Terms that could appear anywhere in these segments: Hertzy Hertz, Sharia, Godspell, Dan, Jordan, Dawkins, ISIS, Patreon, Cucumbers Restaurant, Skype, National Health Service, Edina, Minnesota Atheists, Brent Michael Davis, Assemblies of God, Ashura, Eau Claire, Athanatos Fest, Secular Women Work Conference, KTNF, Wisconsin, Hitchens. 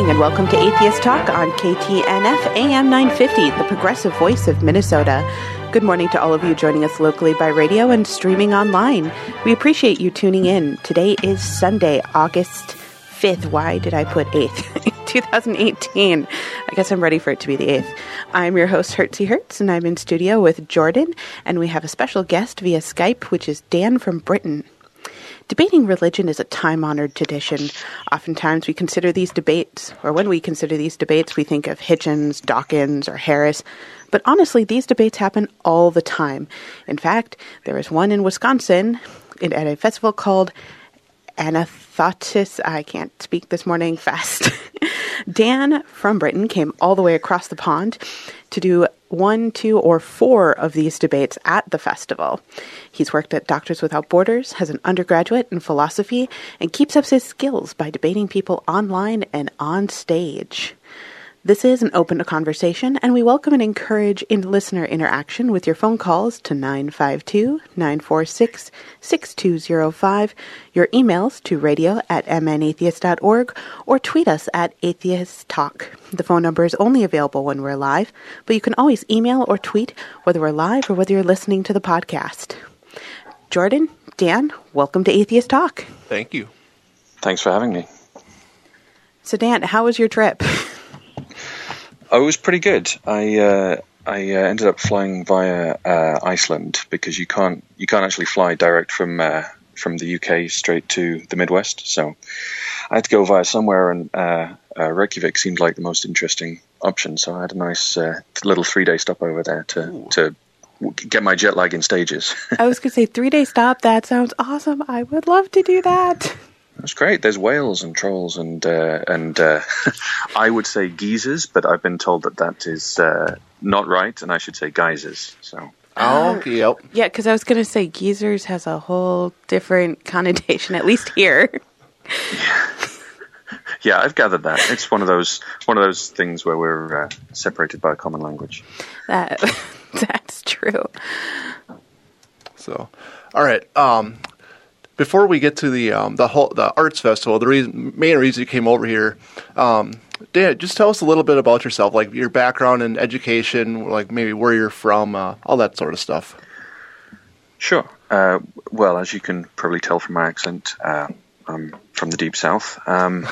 morning and welcome to Atheist Talk on KTNF AM 950, the progressive voice of Minnesota. Good morning to all of you joining us locally by radio and streaming online. We appreciate you tuning in. Today is Sunday, August 5th. Why did I put 8th? 2018. I guess I'm ready for it to be the 8th. I'm your host, Hertzy Hertz, and I'm in studio with Jordan, and we have a special guest via Skype, which is Dan from Britain. Debating religion is a time-honored tradition. Oftentimes we consider these debates, or when we consider these debates, we think of Hitchens, Dawkins, or Harris. But honestly, these debates happen all the time. In fact, there is one in Wisconsin at a festival called Athanatos. I can't speak this morning fast. Dan from Britain came all the way across the pond to do 1, 2, or 4 of these debates at the festival. He's worked at Doctors Without Borders, has an undergraduate in philosophy, and keeps up his skills by debating people online and on stage. This is an open conversation, and we welcome and encourage listener interaction with your phone calls to 952-946-6205, your emails to radio@mnatheist.org, or tweet us at Atheist Talk. The phone number is only available when we're live, but you can always email or tweet whether we're live or whether you're listening to the podcast. Jordan, Dan, welcome to Atheist Talk. Thank you. Thanks for having me. So Dan, how was your trip? Oh, it was pretty good. I ended up flying via Iceland because you can't actually fly direct from the UK straight to the Midwest. So I had to go via somewhere, and Reykjavik seemed like the most interesting option. So I had a nice little 3-day stopover there to get my jet lag in stages. I was going to say 3-day stop. That sounds awesome. I would love to do that. That's great. There's whales and trolls and I would say geysers, but I've been told that is not right, and I should say geysers. So. Oh, yep. Yeah, because I was going to say geysers has a whole different connotation, at least here. Yeah, I've gathered that. It's one of those things where we're separated by a common language. That's true. So, all right. Before we get to the arts festival, the main reason you came over here, Dan, just tell us a little bit about yourself, like your background in education, like maybe where you're from, all that sort of stuff. Sure. Well, as you can probably tell from my accent, I'm from the deep south. No,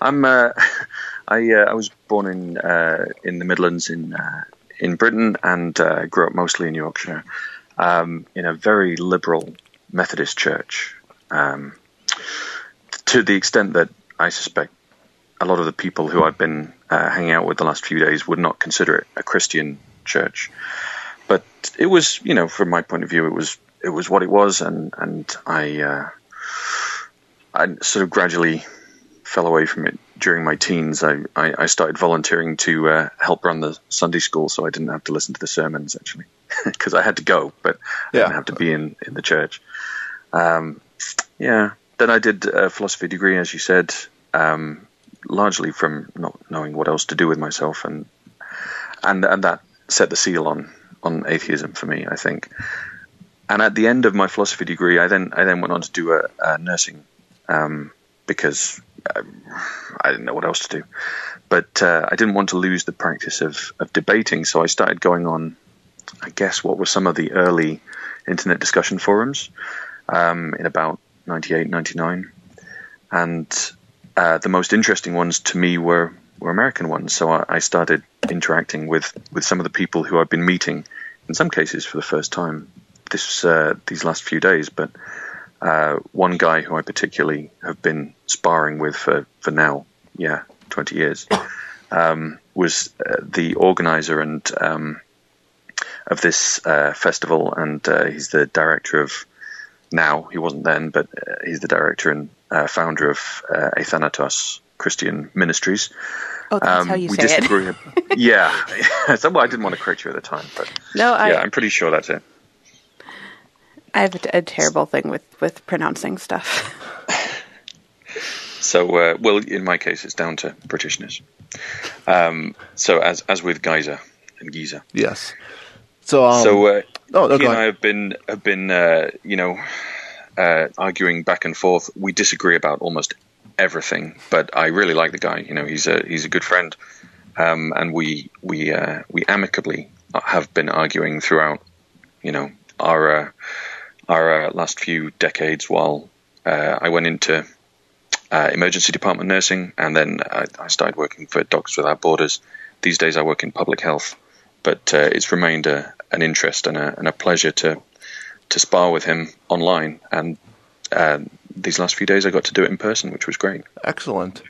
I was born in the Midlands in Britain, and grew up mostly in Yorkshire, in a very liberal Methodist church, to the extent that I suspect a lot of the people who I've been hanging out with the last few days would not consider it a Christian church. But it was, from my point of view, it was what it was, and I sort of gradually fell away from it during my teens. I started volunteering to help run the Sunday school, so I didn't have to listen to the sermons, actually, because I had to go, but I didn't have to be in the church. Then I did a philosophy degree, as you said, largely from not knowing what else to do with myself, and that set the seal on atheism for me, I think. And at the end of my philosophy degree, I then went on to do a nursing, because I didn't know what else to do. But I didn't want to lose the practice of debating, so I started going on, I guess, what were some of the early internet discussion forums in about 98, 99. And the most interesting ones to me were American ones. So I started interacting with some of the people who I've been meeting, in some cases for the first time, these last few days. But one guy who I particularly have been sparring with for now, 20 years, was the organizer and of this festival, and he's the director of, now, he wasn't then, but he's the director and founder of Athanatos Christian Ministries. Oh, that's how you say it. Yeah. Well, I didn't want to correct you at the time, but no, I'm pretty sure that's it. I have a terrible thing with pronouncing stuff. So, well, in my case, it's down to Britishness. So as with Geyser and Giza. Yes. So he and I have been arguing back and forth. We disagree about almost everything, but I really like the guy. You know, he's a good friend, and we amicably have been arguing throughout, you know, our last few decades. While I went into emergency department nursing, and then I started working for Doctors Without Borders. These days, I work in public health, but it's remained an interest and a pleasure to spar with him online. And these last few days, I got to do it in person, which was great. Excellent.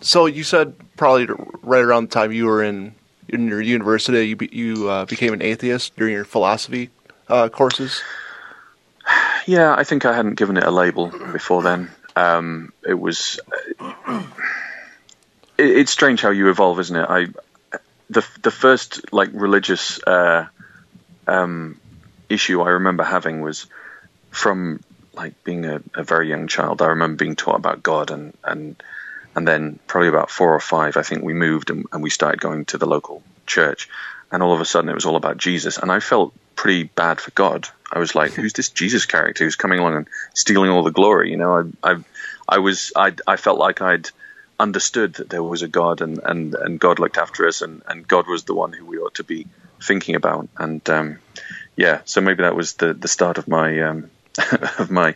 So you said probably right around the time you were in your university, you became an atheist during your philosophy courses? Yeah, I think I hadn't given it a label before then. It's strange how you evolve, isn't it? The first like religious issue I remember having was from like being a very young child. I remember being taught about God, and then probably about 4 or 5, I think we moved and we started going to the local church, and all of a sudden it was all about Jesus, and I felt pretty bad for God. I was like, who's this Jesus character who's coming along and stealing all the glory? You know, I felt like I'd understood that there was a God, and God looked after us, and God was the one who we ought to be thinking about. And so maybe that was the start of my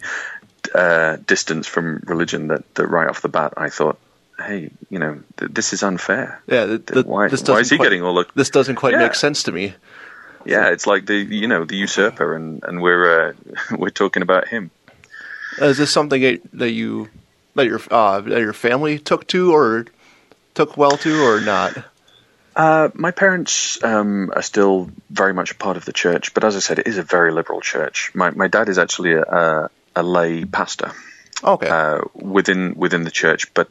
distance from religion, that right off the bat I thought, hey, you know, this is unfair. Yeah, why is he getting all the... This doesn't quite make sense to me. Yeah, it's like the usurper, and we're talking about him. Is this something that your family took well to or not? My parents are still very much a part of the church, but as I said, it is a very liberal church. My dad is actually a lay pastor. Okay. Within the church, but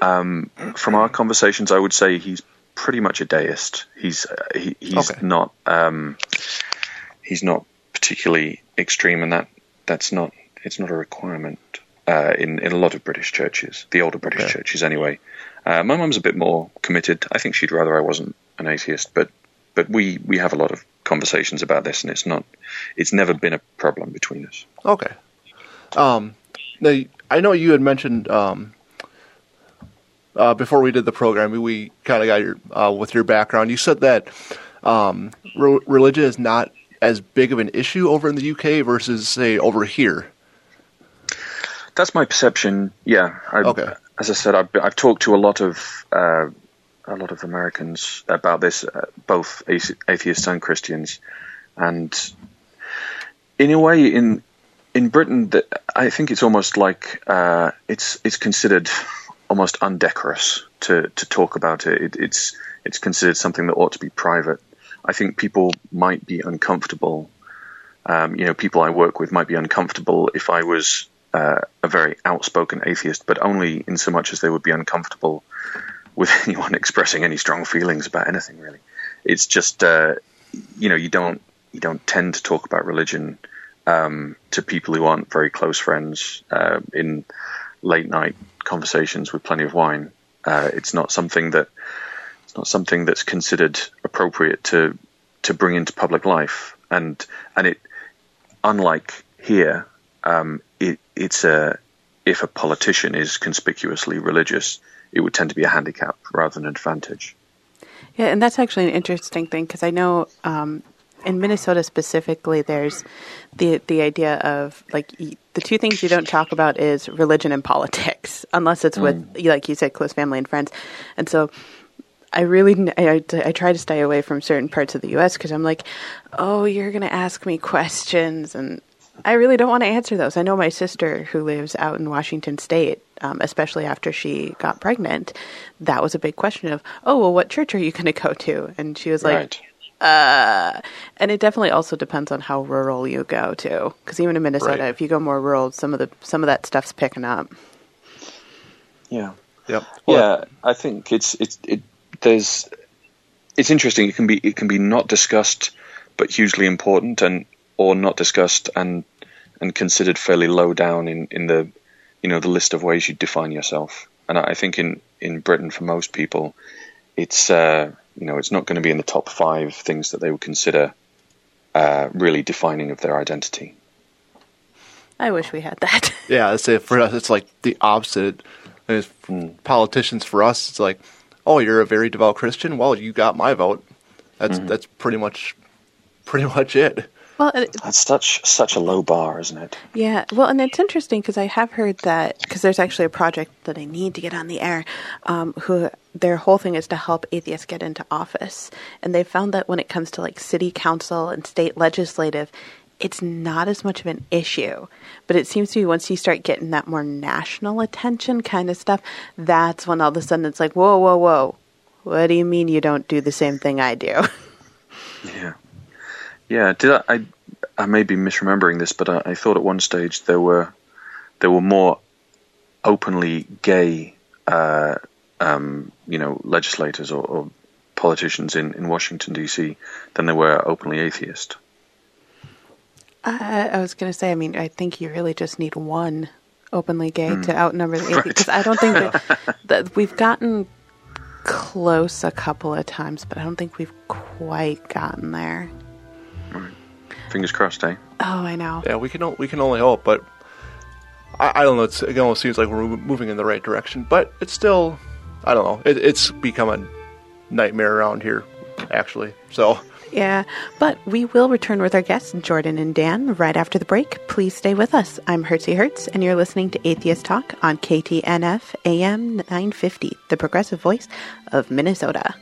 from our conversations, I would say he's pretty much a deist. He's okay. Not he's not particularly extreme, and it's not a requirement in a lot of British churches, the older British churches anyway. My mum's a bit more committed. I think she'd rather I wasn't an atheist, but we have a lot of conversations about this, and it's never been a problem between us. Okay. Now I know you had mentioned before we did the program, we kind of got with your background. You said that religion is not as big of an issue over in the UK versus, say, over here. That's my perception. Yeah. Okay. As I said, I've talked to a lot of Americans about this, both atheists and Christians, and in a way, in Britain, I think it's almost like it's considered almost undecorous to talk about it. It's considered something that ought to be private. I think people might be uncomfortable. People I work with might be uncomfortable if I was a very outspoken atheist, but only in so much as they would be uncomfortable with anyone expressing any strong feelings about anything, really. It's just, you don't tend to talk about religion to people who aren't very close friends in late night conversations with plenty of wine. It's not something that's considered appropriate to bring into public life, and it, unlike here, if a politician is conspicuously religious, it would tend to be a handicap rather than an advantage. Yeah, and that's actually an interesting thing, because I know in Minnesota specifically, there's the idea of, like, the two things you don't talk about is religion and politics, unless it's with, like you said, close family and friends. And so I try to stay away from certain parts of the U.S. because I'm like, oh, you're going to ask me questions, and I really don't want to answer those. I know my sister who lives out in Washington State, especially after she got pregnant, that was a big question of, oh, well, what church are you going to go to? And she was like... Right. And it definitely also depends on how rural you go to, because even in Minnesota, If you go more rural, some of that stuff's picking up. Yeah. Yep. Well, yeah. I think it's interesting. It can be not discussed, but hugely important, or not discussed and considered fairly low down in the, you know, the list of ways you define yourself. And I think in Britain, for most people, it's, it's not going to be in the top 5 things that they would consider really defining of their identity. I wish we had that. Yeah, for us, it's like the opposite. And it's from politicians, for us, it's like, oh, you're a very devout Christian? Well, you got my vote. That's pretty much it. Well, that's such a low bar, isn't it? Yeah. Well, and it's interesting because I have heard that, because there's actually a project that I need to get on the air, who their whole thing is to help atheists get into office. And they found that when it comes to like city council and state legislative, it's not as much of an issue. But it seems to me once you start getting that more national attention kind of stuff, that's when all of a sudden it's like, whoa, whoa, whoa. What do you mean you don't do the same thing I do? Yeah. Yeah, I may be misremembering this, but I thought at one stage there were more openly gay, legislators or politicians in Washington D.C. than there were openly atheist. I was going to say, I mean, I think you really just need one openly gay to outnumber the atheist. Because I don't think that we've gotten close a couple of times, but I don't think we've quite gotten there. Fingers crossed, eh? Oh, I know. Yeah, we can only hope, but I don't know. It almost seems like we're moving in the right direction, but it's still, I don't know. It's become a nightmare around here, actually. So. Yeah, but we will return with our guests, Jordan and Dan, right after the break. Please stay with us. I'm Hertzy Hertz, and you're listening to Atheist Talk on KTNF AM 950, the progressive voice of Minnesota.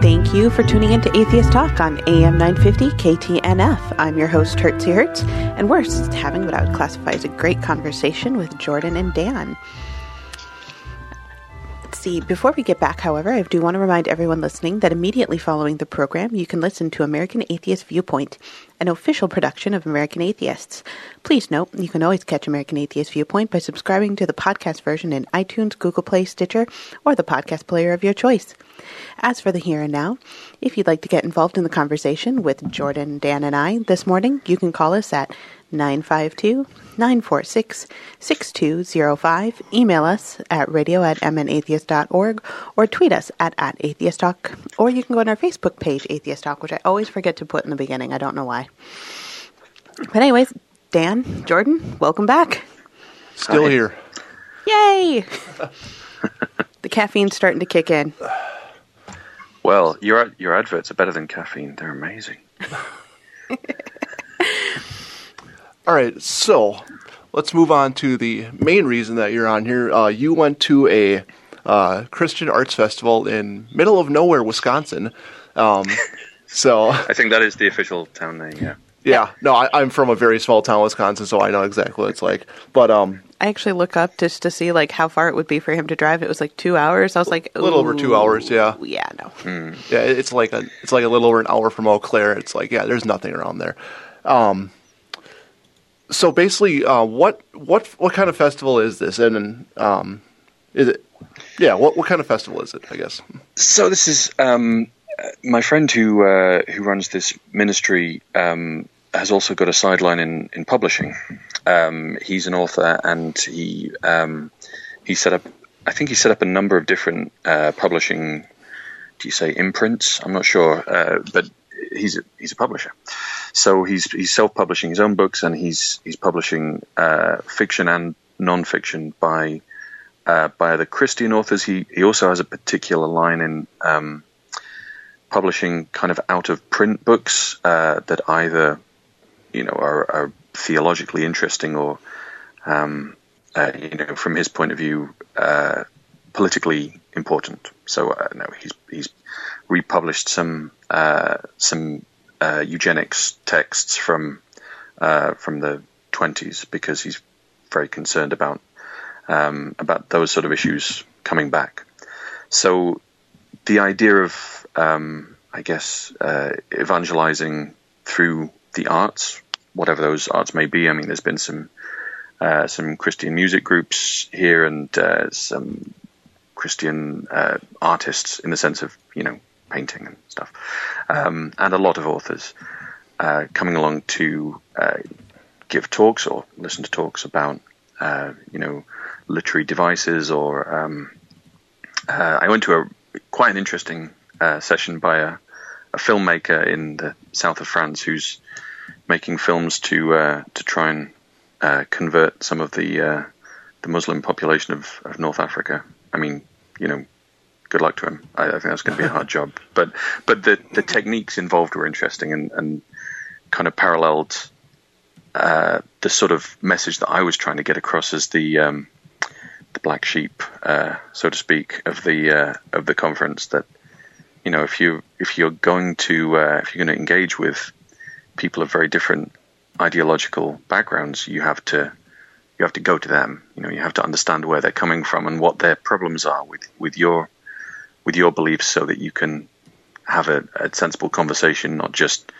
Thank you for tuning in to Atheist Talk on AM 950 KTNF. I'm your host, Hertzy Hertz, and we're having what I would classify as a great conversation with Jordan and Dan. Let's see. Before we get back, however, I do want to remind everyone listening that immediately following the program, you can listen to American Atheist Viewpoint, an official production of American Atheists. Please note, you can always catch American Atheist Viewpoint by subscribing to the podcast version in iTunes, Google Play, Stitcher, or the podcast player of your choice. As for the here and now, if you'd like to get involved in the conversation with Jordan, Dan, and I this morning, you can call us at 952-946-6205, email us at radio@mnatheist.org, or tweet us at Atheist Talk, or you can go on our Facebook page, Atheist Talk, which I always forget to put in the beginning. I don't know why. But anyways, Dan, Jordan, welcome back. Still here. Yay! The caffeine's starting to kick in. Well, your adverts are better than caffeine. They're amazing. All right, so let's move on to the main reason that you're on here. You went to a Christian arts festival in middle of nowhere, Wisconsin. So I think that is the official town name, yeah. Yeah, no, I'm from a very small town, Wisconsin, so I know exactly what it's like. But I actually look up just to see like how far it would be for him to drive. It was like 2 hours. I was like, ooh, a little over 2 hours. Yeah. Yeah. No. Yeah, it's like a little over an hour from Eau Claire. It's like, yeah, there's nothing around there. So basically, what kind of festival is this? And is it? Yeah. What kind of festival is it? I guess. So this is my friend who runs this ministry. Has also got a sideline in publishing. He's an author, and he set up. I think he set up a number of different publishing. Do you say imprints? I'm not sure, but he's a publisher. So he's self-publishing his own books, and he's publishing fiction and non-fiction by other Christian authors. He also has a particular line in publishing kind of out of print books that either, you know, are theologically interesting or, from his point of view, politically important. So no, he's republished some eugenics texts from the 1920s because he's very concerned about those sort of issues coming back. So the idea of evangelizing through the arts, whatever those arts may be. I mean, there's been some Christian music groups here and some Christian artists in the sense of, you know, painting and stuff, and a lot of authors coming along to give talks or listen to talks about, literary devices. Or I went to quite an interesting session by a filmmaker in the south of France who's making films to try and convert some of the Muslim population of North Africa. I mean, you know, good luck to him. I think that's going to be a hard job. But the techniques involved were interesting and kind of paralleled the sort of message that I was trying to get across as the black sheep, so to speak, of the conference. That, you know, if you're going to engage with people of very different ideological backgrounds, you have to go to them. You know, you have to understand where they're coming from and what their problems are with your beliefs, so that you can have a sensible conversation, not just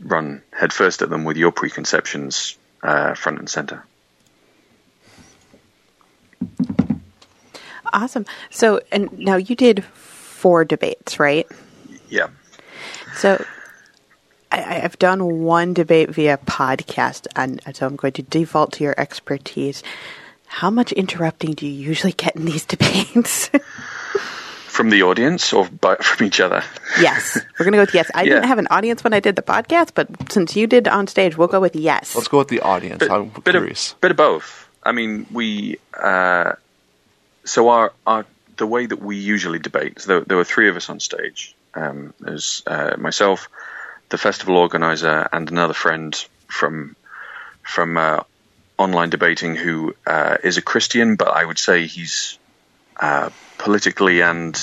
run headfirst at them with your preconceptions front and center. Awesome. So, and now you did 4 debates, right? Yeah. So I've done 1 debate via podcast, and so I'm going to default to your expertise. How much interrupting do you usually get in these debates? From the audience or from each other? Yes. We're going to go with yes. I didn't have an audience when I did the podcast, but since you did on stage, we'll go with yes. Let's go with the audience. I'm curious. Bit of both. I mean, we so our the way that we usually debate, so there were 3 of us on stage. There's myself, the festival organizer, and another friend from online debating who is a Christian, but I would say he's politically and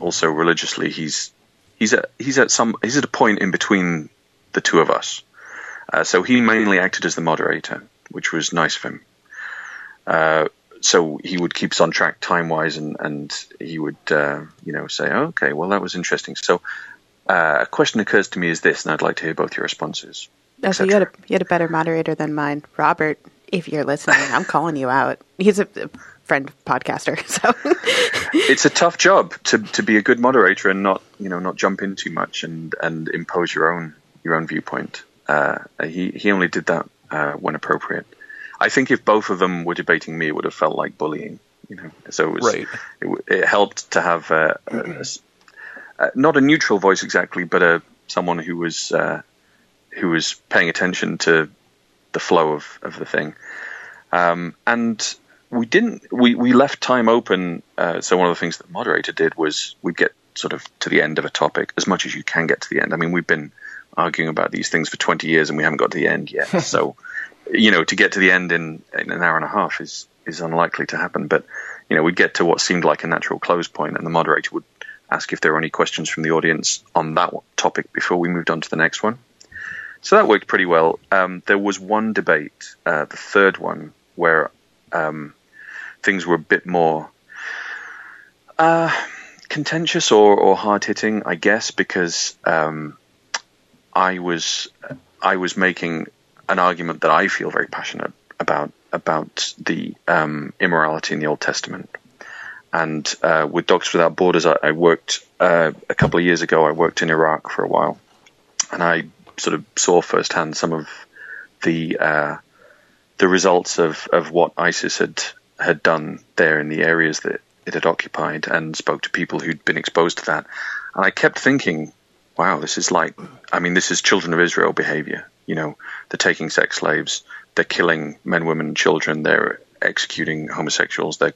also religiously he's at a point in between the two of us. So he mainly acted as the moderator, which was nice of him. So he would keep us on track time-wise, and he would say, okay, well, that was interesting. So a question occurs to me is this, and I'd like to hear both your responses. Oh, so you had a better moderator than mine. Robert, if you're listening, I'm calling you out. He's a friend podcaster. So it's a tough job to be a good moderator and not jump in too much and impose your own viewpoint. He only did that when appropriate. I think if both of them were debating me, it would have felt like bullying, you know. So it was, right. It helped to have not a neutral voice exactly, but someone who was paying attention to the flow of the thing. And we left time open. So one of the things that the moderator did was we'd get sort of to the end of a topic as much as you can get to the end. I mean, we've been arguing about these things for 20 years and we haven't got to the end yet. So. You know, to get to the end in an hour and a half is unlikely to happen. But, you know, we'd get to what seemed like a natural close point, and the moderator would ask if there were any questions from the audience on that topic before we moved on to the next one. So that worked pretty well. There was one debate, the third one, where things were a bit more contentious or hard-hitting, I guess, because I was making an argument that I feel very passionate about the immorality in the Old Testament. And with Doctors Without Borders, I worked a couple of years ago. I worked in Iraq for a while, and I sort of saw firsthand some of the results of what ISIS had done there in the areas that it had occupied, and spoke to people who'd been exposed to that. And I kept thinking, wow, this is Children of Israel behavior. You know, they're taking sex slaves, they're killing men, women, and children, they're executing homosexuals, they're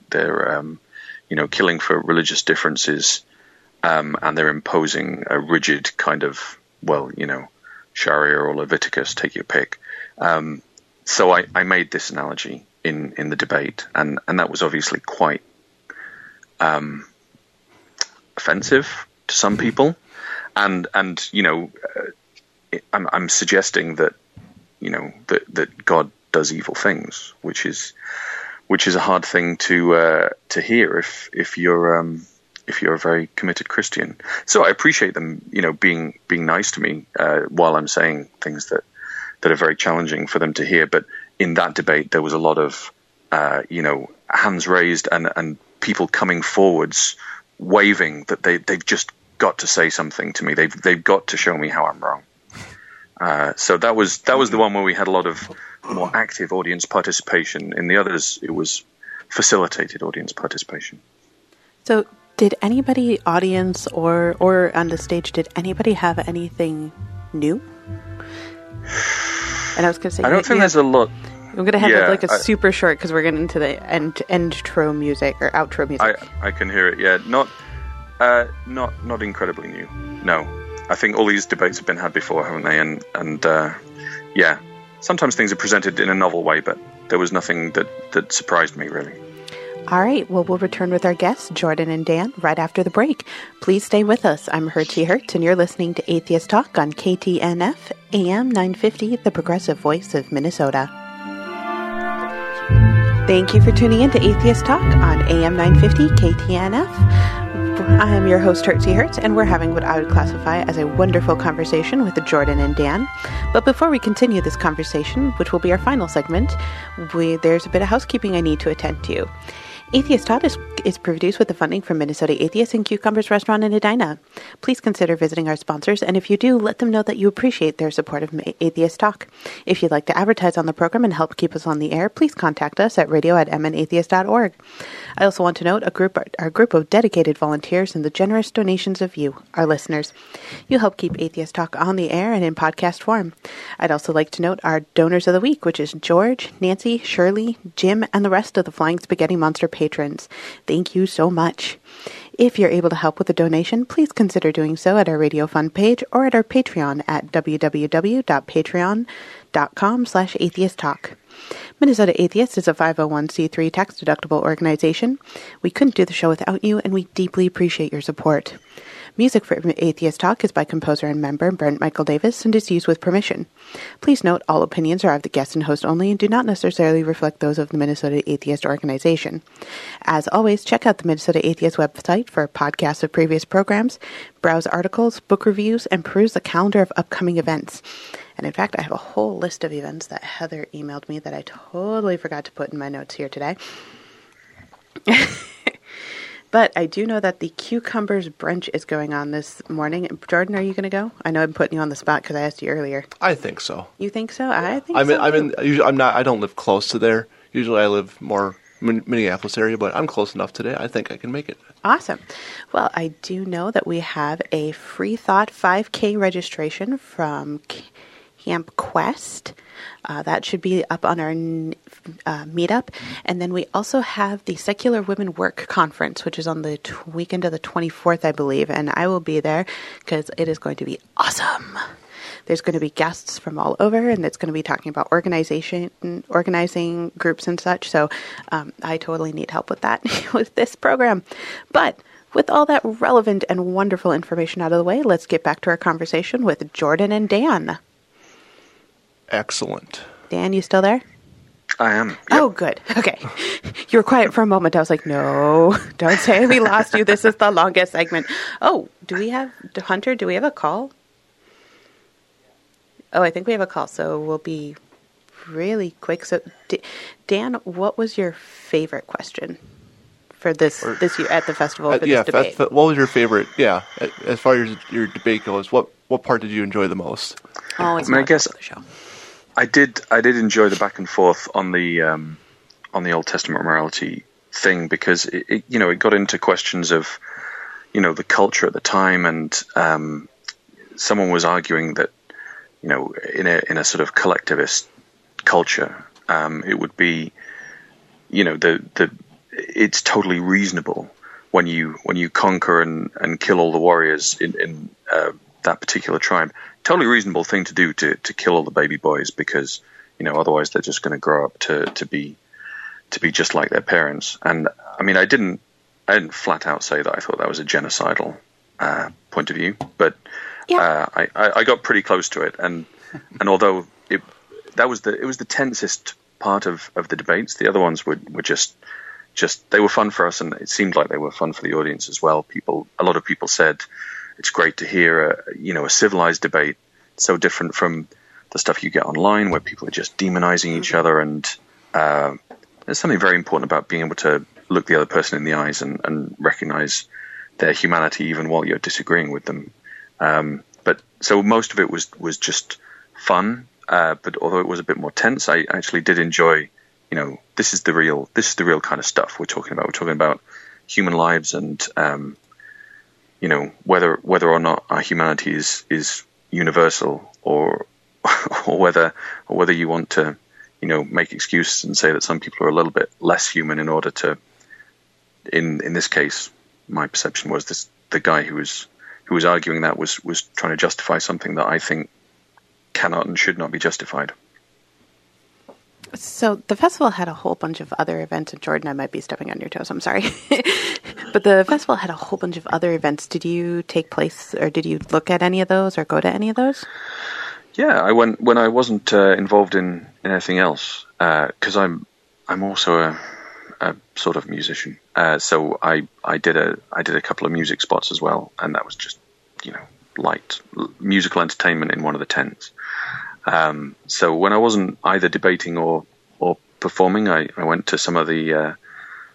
killing for religious differences, and they're imposing a rigid kind of, well, you know, Sharia or Leviticus, take your pick. So I made this analogy in the debate, and that was obviously quite offensive to some people, and you know. I'm suggesting that, you know, that God does evil things, which is a hard thing to hear if you're a very committed Christian. So I appreciate them, you know, being nice to me while I'm saying things that are very challenging for them to hear. But in that debate, there was a lot of hands raised and people coming forwards, waving that they've just got to say something to me. They've got to show me how I'm wrong. So that was the one where we had a lot of more active audience participation. In the others, it was facilitated audience participation. So did anybody, audience or on the stage, did anybody have anything new? And I was going to say, I don't think there's a lot. I'm going to have super short, because we're getting into the end-tro music, or outro music. I can hear it, yeah. Not incredibly new, no. I think all these debates have been had before, haven't they? And sometimes things are presented in a novel way, but there was nothing that surprised me, really. All right, well, we'll return with our guests, Jordan and Dan, right after the break. Please stay with us. I'm Hertzy Hertz, and you're listening to Atheist Talk on KTNF, AM 950, the progressive voice of Minnesota. Thank you for tuning in to Atheist Talk on AM 950, KTNF. I'm your host, Hertzy Hertz, and we're having what I would classify as a wonderful conversation with Jordan and Dan. But before we continue this conversation, which will be our final segment, there's a bit of housekeeping I need to attend to. Atheist Talk is produced with the funding from Minnesota Atheists and Cucumbers Restaurant in Edina. Please consider visiting our sponsors, and if you do, let them know that you appreciate their support of Atheist Talk. If you'd like to advertise on the program and help keep us on the air, please contact us at radio@mnatheist.org. I also want to note our group of dedicated volunteers and the generous donations of you, our listeners. You help keep Atheist Talk on the air and in podcast form. I'd also like to note our donors of the week, which is George, Nancy, Shirley, Jim, and the rest of the Flying Spaghetti Monster patrons. Thank you so much. If you're able to help with a donation, please consider doing so at our Radio Fund page or at our Patreon at www.patreon.com/atheisttalk. Minnesota Atheists is a 501c3 tax-deductible organization. We couldn't do the show without you, and we deeply appreciate your support. Music for Atheist Talk is by composer and member Brent Michael Davis and is used with permission. Please note all opinions are of the guest and host only and do not necessarily reflect those of the Minnesota Atheist Organization. As always, check out the Minnesota Atheist website for podcasts of previous programs, browse articles, book reviews, and peruse the calendar of upcoming events. And in fact, I have a whole list of events that Heather emailed me that I totally forgot to put in my notes here today. But I do know that the Cucumbers brunch is going on this morning. Jordan, are you going to go? I know I'm putting you on the spot because I asked you earlier. I think so. You think so? Yeah. I don't live close to there. Usually, I live more Minneapolis area, but I'm close enough today. I think I can make it. Awesome. Well, I do know that we have a Free Thought 5K registration from Camp Quest. That should be up on our meetup. And then we also have the Secular Women Work Conference, which is on the weekend of the 24th, I believe. And I will be there because it is going to be awesome. There's going to be guests from all over, and it's going to be talking about organizing groups and such. So I totally need help with that, with this program. But with all that relevant and wonderful information out of the way, let's get back to our conversation with Jordan and Dan. Excellent. Dan, you still there? I am. Yep. Oh, good. Okay. You were quiet for a moment. I was like, no, don't say we lost you. This is the longest segment. Oh, do we have a call? Oh, I think we have a call, so we'll be really quick. So, Dan, what was your favorite question for this year at the festival for this debate? What was your favorite? Yeah, as far as your debate goes, what part did you enjoy the most? Oh, it's the show. I did enjoy the back and forth on the Old Testament morality thing because it got into questions of the culture at the time, and someone was arguing that in a sort of collectivist culture it would be it's totally reasonable when you conquer and kill all the warriors in that particular tribe. Totally reasonable thing to do to kill all the baby boys because otherwise they're just going to grow up to be just like their parents. And I mean, I didn't flat out say that I thought that was a genocidal point of view, but I got pretty close to it. And although it was the tensest part of the debates, the other ones were just they were fun for us, and it seemed like they were fun for the audience as well. A lot of people said, it's great to hear a civilized debate, so different from the stuff you get online where people are just demonizing each other. And there's something very important about being able to look the other person in the eyes and recognize their humanity even while you're disagreeing with them. But so most of it was just fun. But although it was a bit more tense, I actually did enjoy, this is the real kind of stuff we're talking about. We're talking about human lives and, whether or not our humanity is universal or or whether you want to, you know, make excuses and say that some people are a little bit less human in order to. In this case, my perception was this: the guy who was arguing that was trying to justify something that I think cannot and should not be justified. So the festival had a whole bunch of other events. And Jordan, I might be stepping on your toes. I'm sorry. But the festival had a whole bunch of other events. Did you take place or did you look at any of those or go to any of those? Yeah, I went when I wasn't involved in anything else because I'm also a sort of musician. So I did a couple of music spots as well. And that was just, you know, light musical entertainment in one of the tents. So when I wasn't either debating or performing, I went to some of the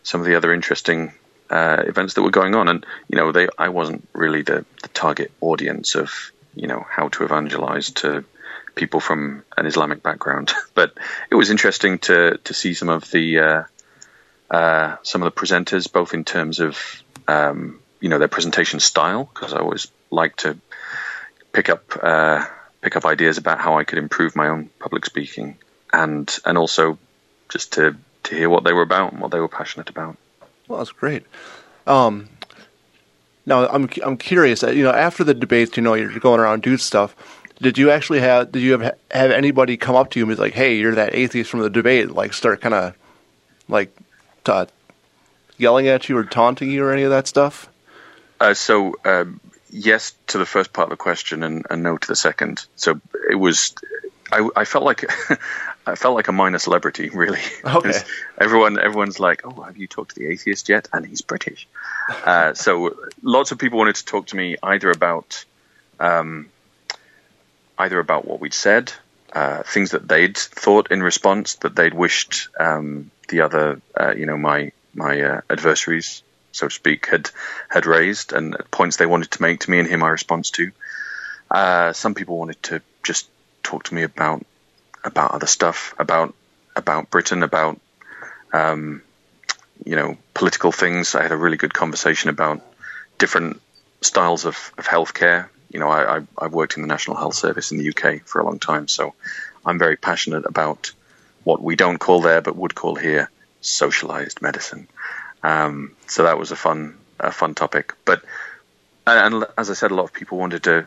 other interesting events that were going on, and you know, I wasn't really the target audience of, you know, how to evangelize to people from an Islamic background. But it was interesting to see some of the presenters, both in terms of you know, their presentation style, because I always like to pick up ideas about how I could improve my own public speaking, and also just to hear what they were about and what they were passionate about. Well, that's great. Now I'm curious. You know, after the debates, you know, you're going around doing stuff. Did you actually have anybody come up to you and be like, "Hey, you're that atheist from the debate"? Like, start kind of like yelling at you or taunting you or any of that stuff? Yes to the first part of the question and no to the second. So it was, I felt like a minor celebrity, really. Okay. Everyone's like, "Oh, have you talked to the atheist yet?" And he's British. So lots of people wanted to talk to me either about what we'd said, things that they'd thought in response, that they'd wished the other, you know, my adversaries, so to speak, had raised, and points they wanted to make to me and hear my response to. Some people wanted to just talk to me about other stuff, about Britain, about you know, political things. I had a really good conversation about different styles of healthcare. You know, I've worked in the National Health Service in the UK for a long time, so I'm very passionate about what we don't call there but would call here socialized medicine. So that was a fun topic, but and as I said, a lot of people wanted to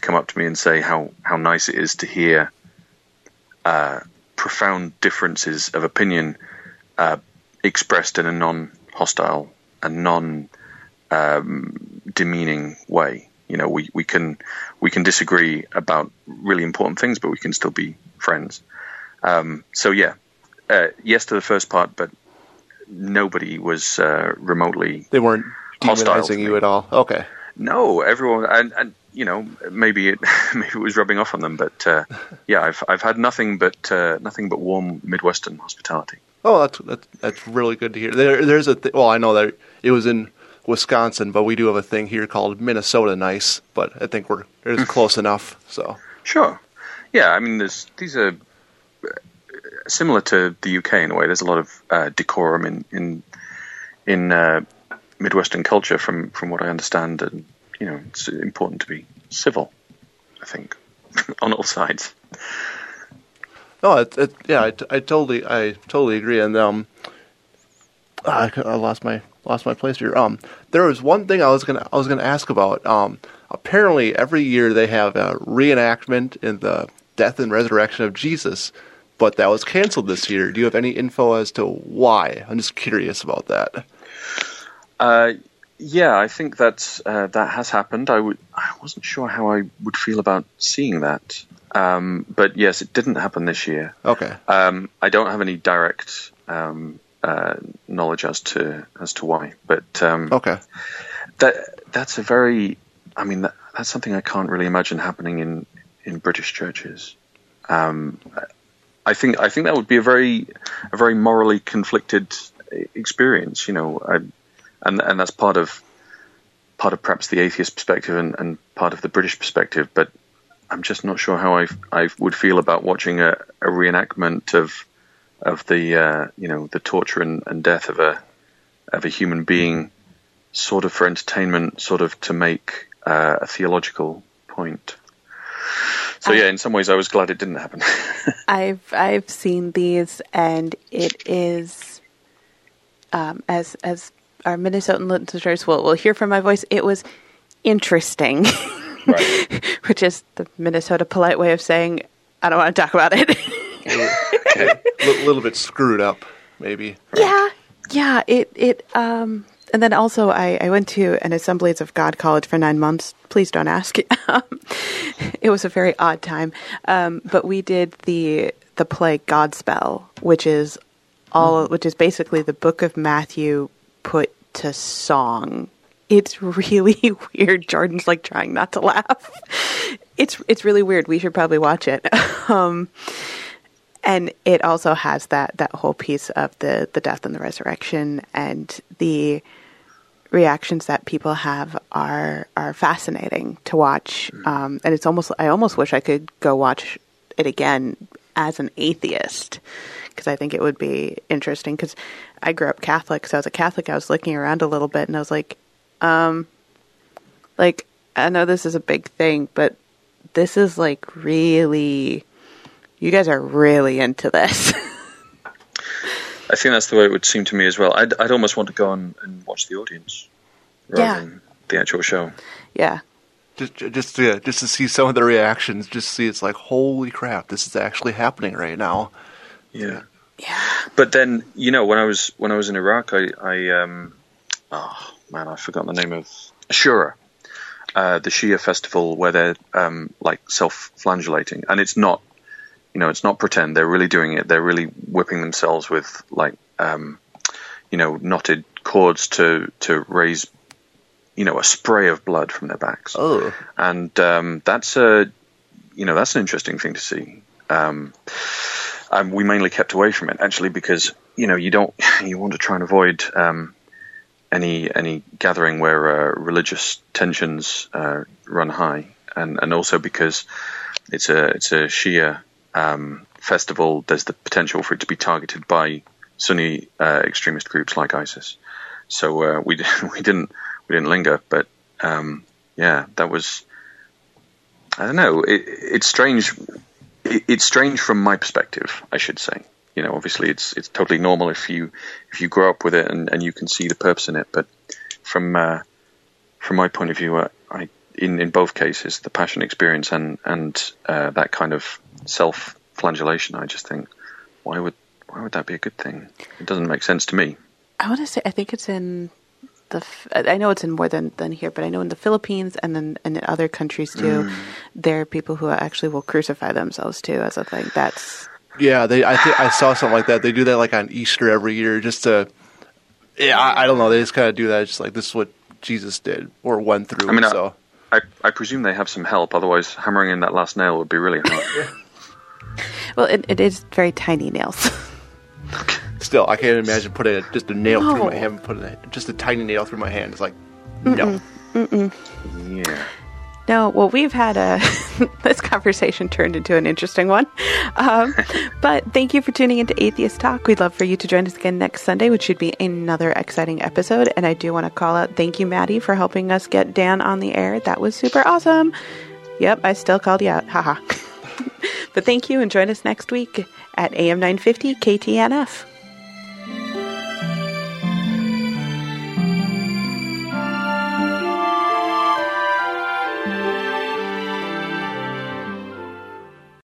come up to me and say how nice it is to hear profound differences of opinion expressed in a non-hostile and non-demeaning way. You know, we can disagree about really important things, but we can still be friends. So yeah, yes to the first part, but nobody was remotely. They weren't demonizing you at all. Okay. No, everyone, and you know, maybe it was rubbing off on them, but yeah, I've had nothing but warm Midwestern hospitality. Oh, that's really good to hear. There's well, I know that it was in Wisconsin, but we do have a thing here called Minnesota Nice, but I think it's close enough. So sure, yeah, I mean, these are similar to the UK in a way. There's a lot of decorum in Midwestern culture, from what I understand, and you know, it's important to be civil, I think, on all sides. No, I totally agree, and I lost my place here. There was one thing I was gonna ask about. Apparently, every year they have a reenactment in the death and resurrection of Jesus. But that was canceled this year. Do you have any info as to why? I'm just curious about that. Yeah, I think that has happened. I wasn't sure how I would feel about seeing that. But yes, it didn't happen this year. Okay. I don't have any direct knowledge as to why. But okay. That's a very. I mean, that's something I can't really imagine happening in British churches. I think that would be a very morally conflicted experience, you know, and that's part of perhaps the atheist perspective and part of the British perspective. But I'm just not sure how I would feel about watching a reenactment of the you know, the torture and death of a human being, sort of for entertainment, sort of to make a theological point. So yeah, in some ways I was glad it didn't happen. I've seen these, and it is, as our Minnesotan listeners will hear from my voice, it was interesting, right. Which is the Minnesota polite way of saying, I don't want to talk about it. A little bit screwed up, maybe. Yeah, yeah. And then also I went to an Assemblies of God college for 9 months. Please don't ask. It was a very odd time. But we did the play Godspell, which is basically the book of Matthew put to song. It's really weird. Jordan's like trying not to laugh. It's really weird. We should probably watch it. And it also has that whole piece of the death and the resurrection, and the reactions that people have are fascinating to watch. And it's I almost wish I could go watch it again as an atheist, because I think it would be interesting, because I grew up Catholic. So as a Catholic, I was looking around a little bit and I was like, I know this is a big thing, but this is like really... You guys are really into this. I think that's the way it would seem to me as well. I'd almost want to go on and watch the audience rather than the actual show. Yeah. Just to see some of the reactions, just see it's like, holy crap, this is actually happening right now. Yeah. Yeah. But then, you know, when I was in Iraq, I forgot the name of Ashura. The Shia festival where they're like self-flagellating, and it's not. You know, it's not pretend. They're really doing it. They're really whipping themselves with like, knotted cords to raise, you know, a spray of blood from their backs. Oh, and that's an interesting thing to see. And we mainly kept away from it actually because you want to try and avoid any gathering where religious tensions run high, and also because it's a Shia festival, there's the potential for it to be targeted by Sunni extremist groups like ISIS. So we didn't linger, but that was, I don't know. It's strange. It's strange from my perspective, I should say. You know, obviously it's totally normal if you grow up with it and you can see the purpose in it. But from my point of view, in both cases, the passion experience and that kind of self-flagellation, I just think, why would that be a good thing? It doesn't make sense to me. I want to say, I think it's in I know it's in more than here, but I know in the Philippines and then in other countries too, there are people who actually will crucify themselves too as a thing. That's I think I saw something like that. They do that like on Easter every year, just to I don't know. They just kind of do that. It's just like, this is what Jesus did or went through. I mean, so. I presume they have some help. Otherwise, hammering in that last nail would be really hard. Well, it is very tiny nails. Still, I can't imagine putting just a nail through my hand. Just a tiny nail through my hand. It's like, no. Mm-mm. Yeah. No, well, we've had this conversation turned into an interesting one. But thank you for tuning into Atheist Talk. We'd love for you to join us again next Sunday, which should be another exciting episode. And I do want to call out, thank you, Maddie, for helping us get Dan on the air. That was super awesome. Yep, I still called you out. Haha. But thank you, and join us next week at AM 950 KTNF.